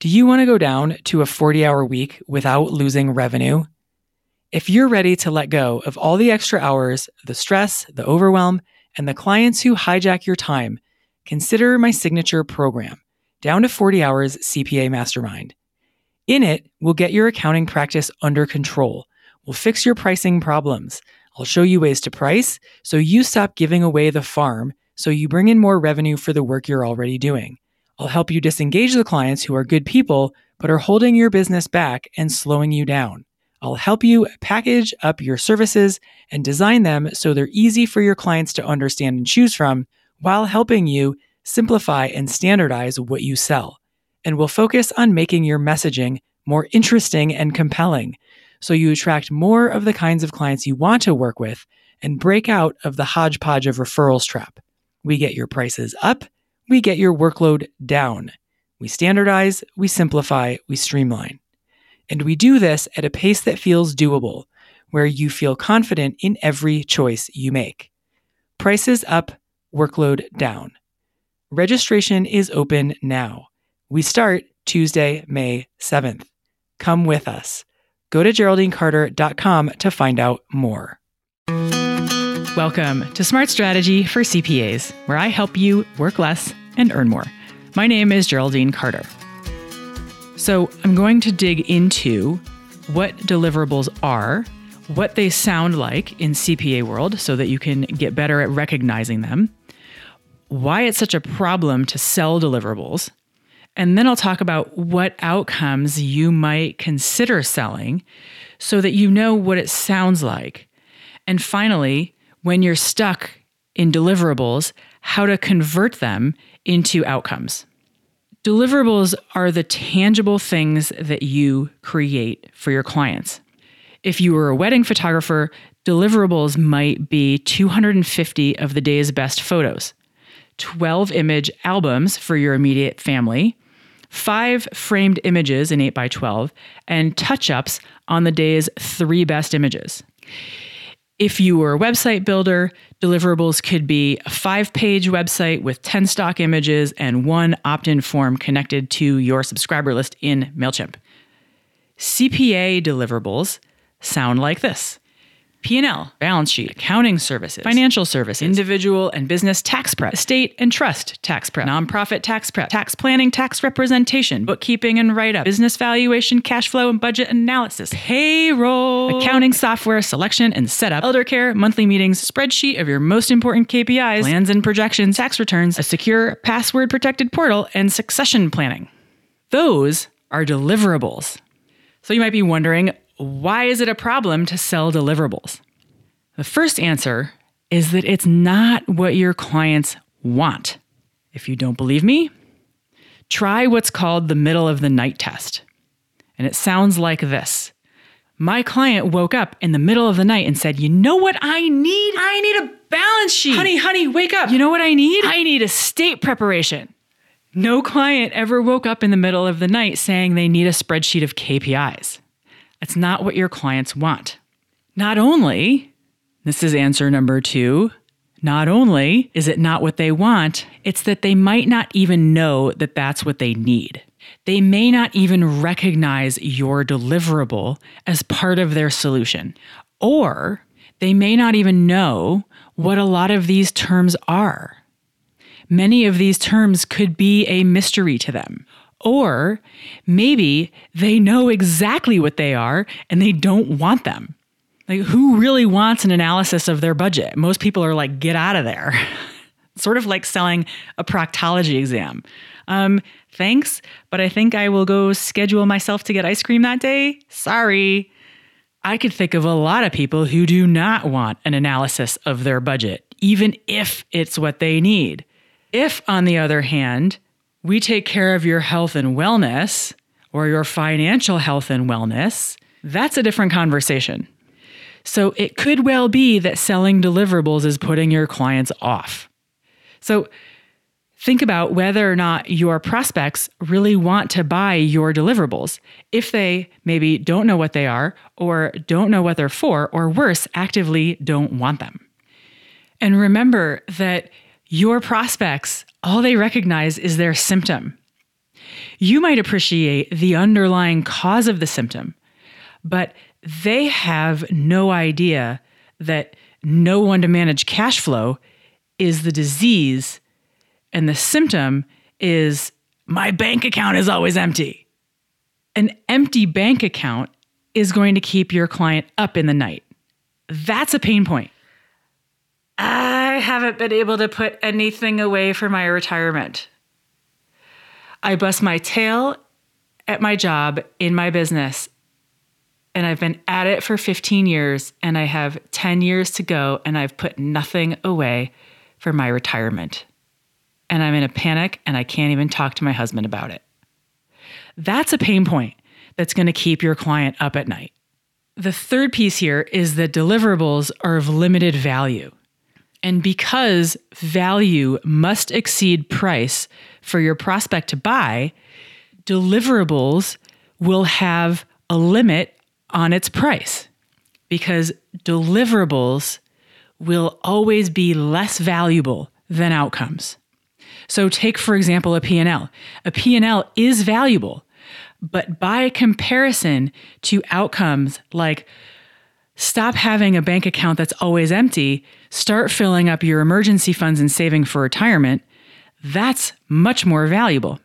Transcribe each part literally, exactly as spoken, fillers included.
Do you want to go down to a forty-hour week without losing revenue? If you're ready to let go of all the extra hours, the stress, the overwhelm, and the clients who hijack your time, consider my signature program, Down to forty hours C P A Mastermind. In it, we'll get your accounting practice under control. We'll fix your pricing problems. I'll show you ways to price so you stop giving away the farm so you bring in more revenue for the work you're already doing. I'll help you disengage the clients who are good people but are holding your business back and slowing you down. I'll help you package up your services and design them so they're easy for your clients to understand and choose from while helping you simplify and standardize what you sell. And we'll focus on making your messaging more interesting and compelling so you attract more of the kinds of clients you want to work with and break out of the hodgepodge of referrals trap. We get your prices up. We get your workload down. We standardize, we simplify, we streamline. And we do this at a pace that feels doable, where you feel confident in every choice you make. Prices up, workload down. Registration is open now. We start Tuesday, May seventh. Come with us. Go to Geraldine Carter dot com to find out more. Welcome to Smart Strategy for C P As, where I help you work less and earn more. My name is Geraldine Carter. So I'm going to dig into what deliverables are, what they sound like in C P A world so that you can get better at recognizing them, why it's such a problem to sell deliverables, and then I'll talk about what outcomes you might consider selling so that you know what it sounds like. And finally, when you're stuck in deliverables, how to convert them into outcomes. Deliverables are the tangible things that you create for your clients. If you were a wedding photographer, deliverables might be two hundred fifty of the day's best photos, twelve image albums for your immediate family, five framed images in eight by twelve, and touch-ups on the day's three best images. If you were a website builder, deliverables could be a five-page website with ten stock images and one opt-in form connected to your subscriber list in MailChimp. C P A deliverables sound like this. P and L, balance sheet, accounting services, financial services, individual and business tax prep, estate and trust tax prep, nonprofit tax prep, tax planning, tax representation, bookkeeping and write-up, business valuation, cash flow and budget analysis, payroll, accounting software selection and setup, elder care, monthly meetings, spreadsheet of your most important K P Is, plans and projections, tax returns, a secure password-protected portal, and succession planning. Those are deliverables. So you might be wondering, why is it a problem to sell deliverables? The first answer is that it's not what your clients want. If you don't believe me, try what's called the middle of the night test. And it sounds like this. My client woke up in the middle of the night and said, you know what I need? I need a balance sheet. Honey, honey, wake up. You know what I need? I need estate preparation. No client ever woke up in the middle of the night saying they need a spreadsheet of K P Is. It's not what your clients want. Not only, this is answer number two, not only is it not what they want, it's that they might not even know that that's what they need. They may not even recognize your deliverable as part of their solution, or they may not even know what a lot of these terms are. Many of these terms could be a mystery to them. Or maybe they know exactly what they are and they don't want them. Like, who really wants an analysis of their budget? Most people are like, get out of there. Sort of like selling a proctology exam. Um, thanks, but I think I will go schedule myself to get ice cream that day. Sorry. I could think of a lot of people who do not want an analysis of their budget, even if it's what they need. If, on the other hand, we take care of your health and wellness or your financial health and wellness, that's a different conversation. So it could well be that selling deliverables is putting your clients off. So think about whether or not your prospects really want to buy your deliverables. If they maybe don't know what they are or don't know what they're for, or worse, actively don't want them. And remember that your prospects, all they recognize is their symptom. You might appreciate the underlying cause of the symptom, but they have no idea that no one to manage cash flow is the disease, and the symptom is my bank account is always empty. An empty bank account is going to keep your client up in the night. That's a pain point. I haven't been able to put anything away for my retirement. I bust my tail at my job in my business, and I've been at it for fifteen years, and I have ten years to go, and I've put nothing away for my retirement. And I'm in a panic, and I can't even talk to my husband about it. That's a pain point that's going to keep your client up at night. The third piece here is that deliverables are of limited value. And because value must exceed price for your prospect to buy, deliverables will have a limit on its price because deliverables will always be less valuable than outcomes. So take, for example, a P and L. A P and L is valuable, but by comparison to outcomes like stop having a bank account that's always empty, start filling up your emergency funds and saving for retirement, that's much more valuable.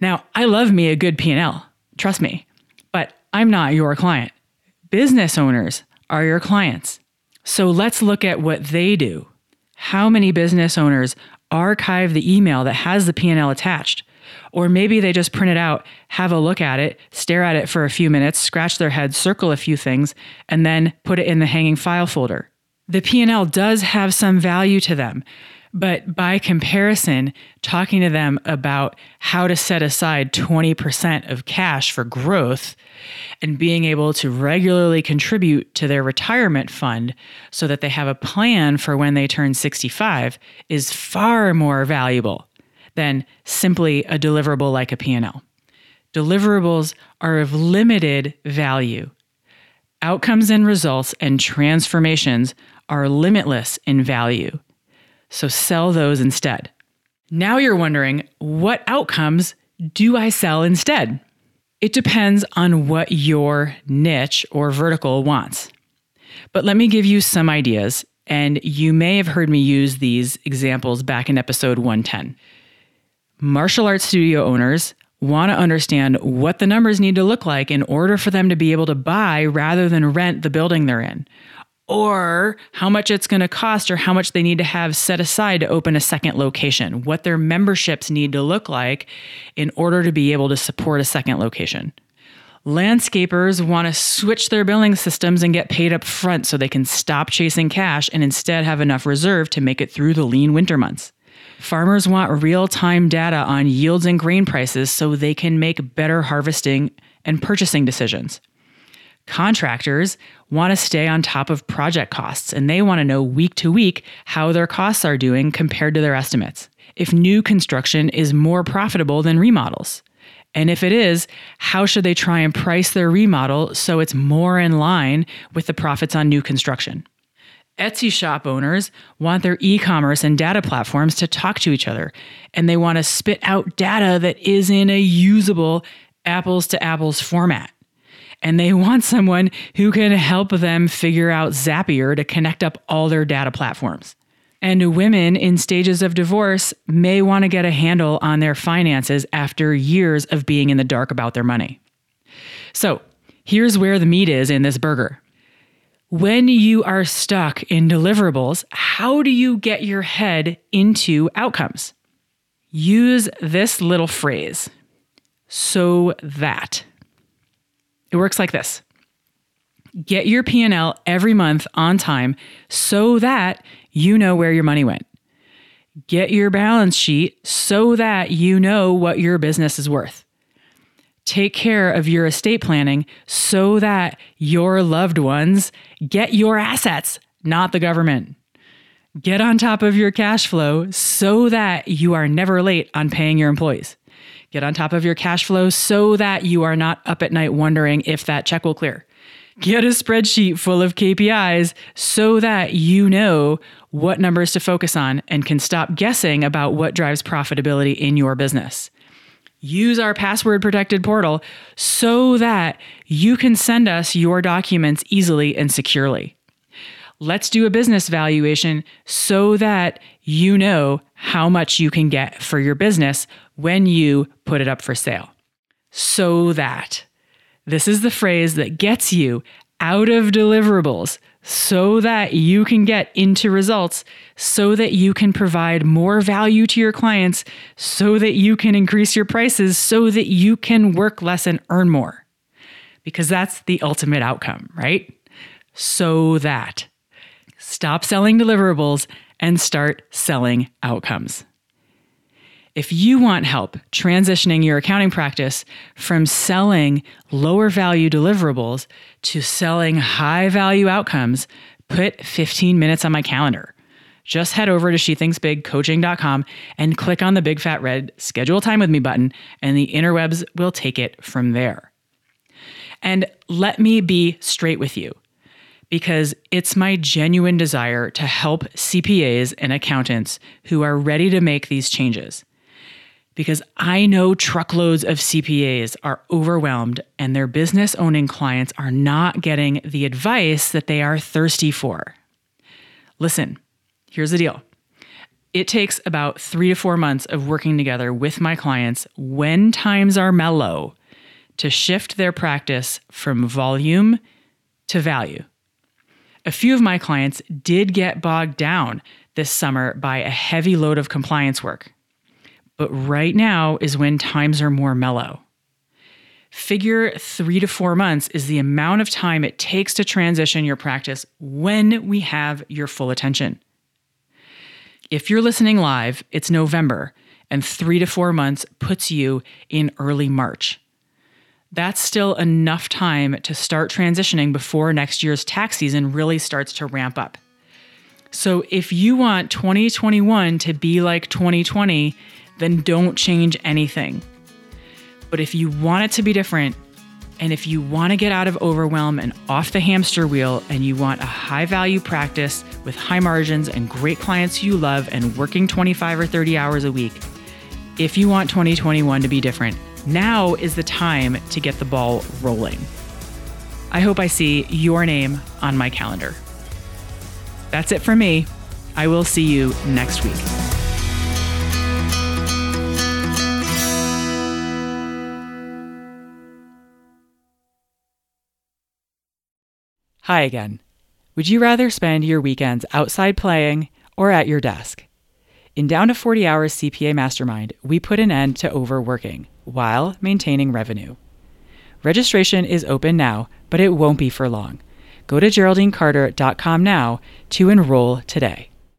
Now, I love me a good P and L, trust me, but I'm not your client. Business owners are your clients. So let's look at what they do. How many business owners archive the email that has the P and L attached? Or maybe they just print it out, have a look at it, stare at it for a few minutes, scratch their head, circle a few things, and then put it in the hanging file folder. The P and L does have some value to them, but by comparison, talking to them about how to set aside twenty percent of cash for growth and being able to regularly contribute to their retirement fund so that they have a plan for when they turn sixty-five is far more valuable than simply a deliverable like a P and L. Deliverables are of limited value. Outcomes and results and transformations are limitless in value. So sell those instead. Now you're wondering, what outcomes do I sell instead? It depends on what your niche or vertical wants. But let me give you some ideas, and you may have heard me use these examples back in episode one ten. Martial arts studio owners want to understand what the numbers need to look like in order for them to be able to buy rather than rent the building they're in, or how much it's going to cost or how much they need to have set aside to open a second location, what their memberships need to look like in order to be able to support a second location. Landscapers want to switch their billing systems and get paid up front so they can stop chasing cash and instead have enough reserve to make it through the lean winter months. Farmers want real-time data on yields and grain prices so they can make better harvesting and purchasing decisions. Contractors want to stay on top of project costs, and they want to know week to week how their costs are doing compared to their estimates. If new construction is more profitable than remodels, and if it is, how should they try and price their remodel so it's more in line with the profits on new construction? Etsy shop owners want their e-commerce and data platforms to talk to each other, and they want to spit out data that is in a usable apples-to-apples format. And they want someone who can help them figure out Zapier to connect up all their data platforms. And women in stages of divorce may want to get a handle on their finances after years of being in the dark about their money. So here's where the meat is in this burger. When you are stuck in deliverables, how do you get your head into outcomes? Use this little phrase, so that. It works like this. Get your P and L every month on time so that you know where your money went. Get your balance sheet so that you know what your business is worth. Take care of your estate planning so that your loved ones get your assets, not the government. Get on top of your cash flow so that you are never late on paying your employees. Get on top of your cash flow so that you are not up at night wondering if that check will clear. Get a spreadsheet full of K P Is so that you know what numbers to focus on and can stop guessing about what drives profitability in your business. use our password protected portal so that you can send us your documents easily and securely. Let's do a business valuation so that you know how much you can get for your business when you put it up for sale. So that. This is the phrase that gets you out of deliverables so that you can get into results, so that you can provide more value to your clients, so that you can increase your prices, so that you can work less and earn more. Because that's the ultimate outcome, right? So that. Stop selling deliverables and start selling outcomes. If you want help transitioning your accounting practice from selling lower value deliverables to selling high value outcomes, put fifteen minutes on my calendar. Just head over to she thinks big coaching dot com and click on the big fat red schedule time with me button, and the interwebs will take it from there. And let me be straight with you, because it's my genuine desire to help C P As and accountants who are ready to make these changes. Because I know truckloads of C P As are overwhelmed and their business owning clients are not getting the advice that they are thirsty for. Listen, here's the deal. It takes about three to four months of working together with my clients when times are mellow to shift their practice from volume to value. A few of my clients did get bogged down this summer by a heavy load of compliance work. But right now is when times are more mellow. Figure three to four months is the amount of time it takes to transition your practice when we have your full attention. If you're listening live, it's November, and three to four months puts you in early March. That's still enough time to start transitioning before next year's tax season really starts to ramp up. So if you want twenty twenty-one to be like twenty twenty, then don't change anything. But if you want it to be different, and if you want to get out of overwhelm and off the hamster wheel, and you want a high value practice with high margins and great clients you love and working twenty-five or thirty hours a week, if you want twenty twenty-one to be different, now is the time to get the ball rolling. I hope I see your name on my calendar. That's it for me. I will see you next week. Hi again. Would you rather spend your weekends outside playing or at your desk? In Down to forty hours C P A Mastermind, we put an end to overworking while maintaining revenue. Registration is open now, but it won't be for long. Go to Geraldine Carter dot com now to enroll today.